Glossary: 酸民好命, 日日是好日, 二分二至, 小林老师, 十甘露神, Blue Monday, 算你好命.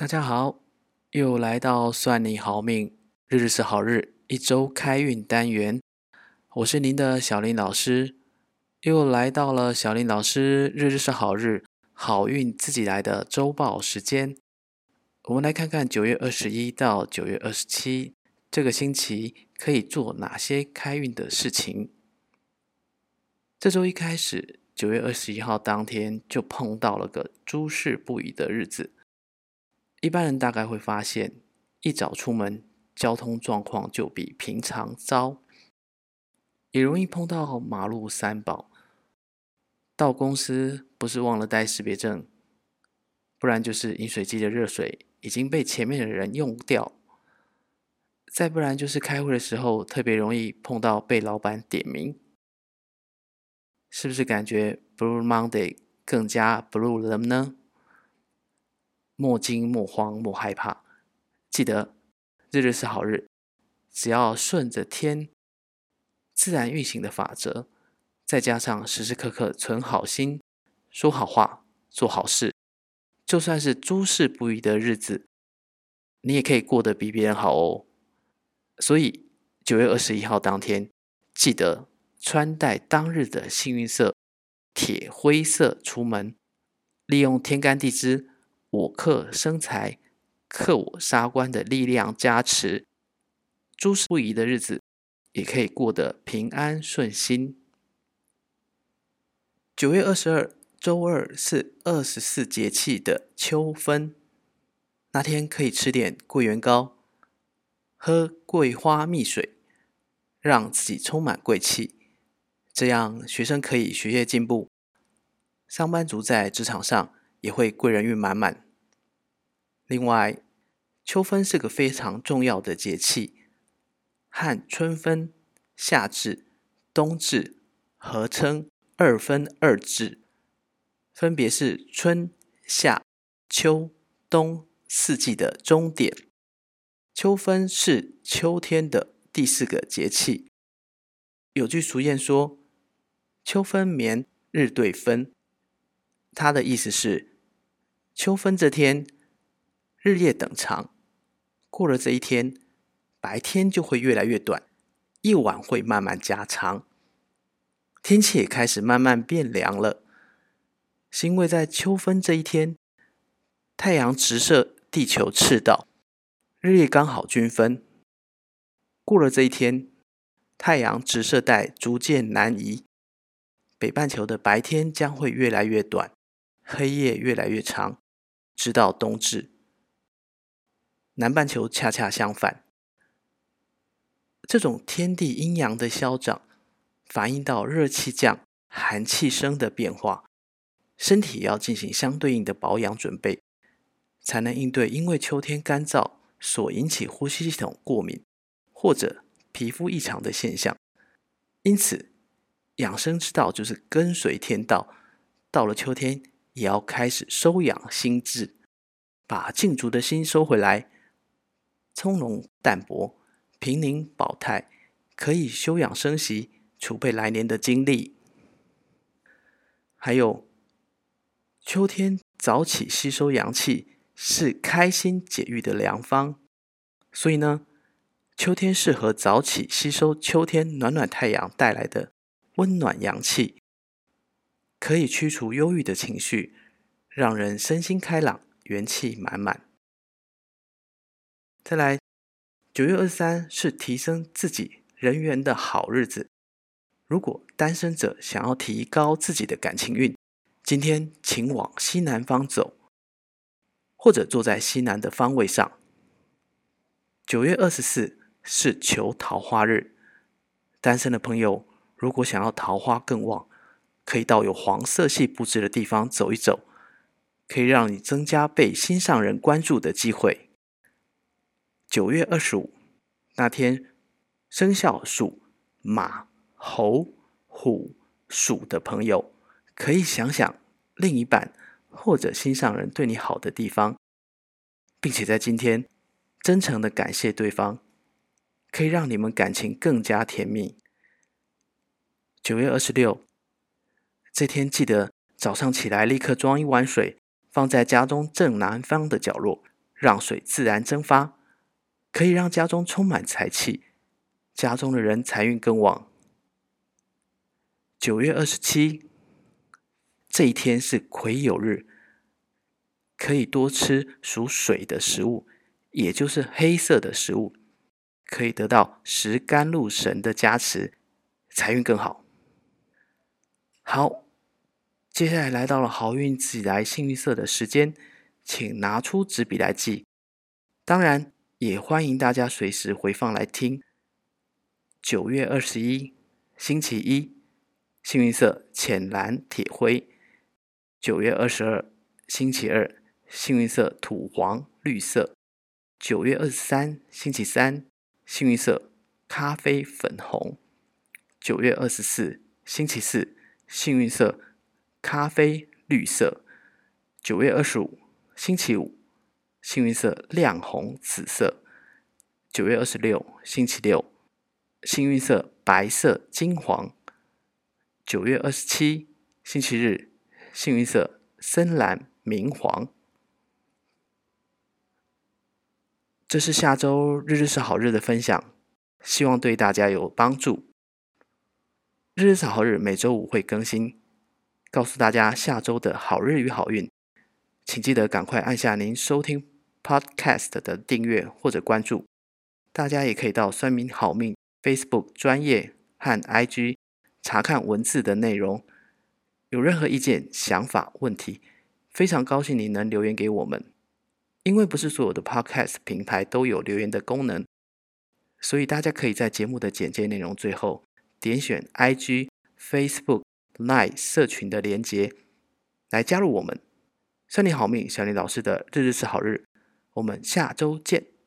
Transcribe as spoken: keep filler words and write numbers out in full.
大家好，又来到算你好命，日日是好日，一周开运单元，我是您的小林老师，又来到了小林老师日日是好日，好运自己来的周报时间。我们来看看九月二十一到九月二十七这个星期可以做哪些开运的事情。这周一开始九月二十一号当天就碰到了个诸事不宜的日子，一般人大概会发现一早出门交通状况就比平常糟，也容易碰到马路三宝。到公司不是忘了带识别证，不然就是饮水机的热水已经被前面的人用掉，再不然就是开会的时候特别容易碰到被老板点名。是不是感觉 Blue Monday 更加 Blue 了呢？莫惊莫慌莫害怕，记得日日是好日，只要顺着天自然运行的法则，再加上时时刻刻存好心，说好话，做好事，就算是诸事不宜的日子，你也可以过得比别人好哦。所以九月二十一号当天记得穿戴当日的幸运色铁灰色出门，利用天干地支我克生财，克我杀官的力量加持，诸事不宜的日子也可以过得平安顺心。九月二十二周二是二十四节气的秋分，那天可以吃点桂圆糕，喝桂花蜜水，让自己充满贵气，这样学生可以学业进步，上班族在职场上也会贵人运满满。另外，秋分是个非常重要的节气，和春分、夏至、冬至合称二分二至，分别是春、夏、秋、冬四季的终点。秋分是秋天的第四个节气，有句俗谚说，秋分眠，日对分，它的意思是秋分这天日夜等长，过了这一天白天就会越来越短，夜晚会慢慢加长，天气也开始慢慢变凉了，是因为在秋分这一天太阳直射地球赤道，日夜刚好均分，过了这一天太阳直射带逐渐南移，北半球的白天将会越来越短，黑夜越来越长，直到冬至。南半球恰恰相反，这种天地阴阳的消长反映到热气降寒气升的变化，身体要进行相对应的保养准备，才能应对因为秋天干燥所引起呼吸系统过敏或者皮肤异常的现象。因此养生之道就是跟随天道，到了秋天也要开始收养心智，把禁足的心收回来，从容淡泊，平宁保泰，可以休养生息，储备来年的精力。还有，秋天早起吸收阳气是开心解郁的良方，所以呢，秋天适合早起吸收秋天暖暖太阳带来的温暖阳气，可以驱除忧郁的情绪，让人身心开朗，元气满满。再来九月二十三是提升自己人缘的好日子，如果单身者想要提高自己的感情运，今天请往西南方走，或者坐在西南的方位上。九月二十四是求桃花日，单身的朋友如果想要桃花更旺，可以到有黄色系布置的地方走一走，可以让你增加被心上人关注的机会。九月二十五那天生肖属马、猴、虎、鼠的朋友，可以想想另一半或者心上人对你好的地方，并且在今天真诚的感谢对方，可以让你们感情更加甜蜜。九月二十六这天记得早上起来立刻装一碗水，放在家中正南方的角落，让水自然蒸发，可以让家中充满财气，家中的人财运更旺。九月二十七，这一天是癸酉日，可以多吃属水的食物，也就是黑色的食物，可以得到十甘露神的加持，财运更好。好，接下来来到了好运自己来幸运色的时间，请拿出纸笔来记，当然也欢迎大家随时回放来听。九月二十一，星期一，幸运色浅蓝铁灰。九月二十二，星期二，幸运色土黄绿色。九月二十三，星期三，幸运色咖啡粉红。九月二十四，星期四，幸运色咖啡绿色。九月二十五，星期五，幸运色亮红紫色。九月二十六，星期六，幸运色白色金黄。九月二十七，星期日，幸运色深蓝明黄。这是下周日日是好日的分享，希望对大家有帮助。日日是好日每周五会更新，告诉大家下周的好日与好运，请记得赶快按下您收听 Podcast 的订阅或者关注。大家也可以到酸民好命 Facebook 专页和 I G 查看文字的内容，有任何意见、想法、问题，非常高兴您能留言给我们。因为不是所有的 Podcast 平台都有留言的功能，所以大家可以在节目的简介内容最后点选 I G、Facebook、Line 社群的连结来加入我们。酸民好命小林老师的日日是好日，我们下周见。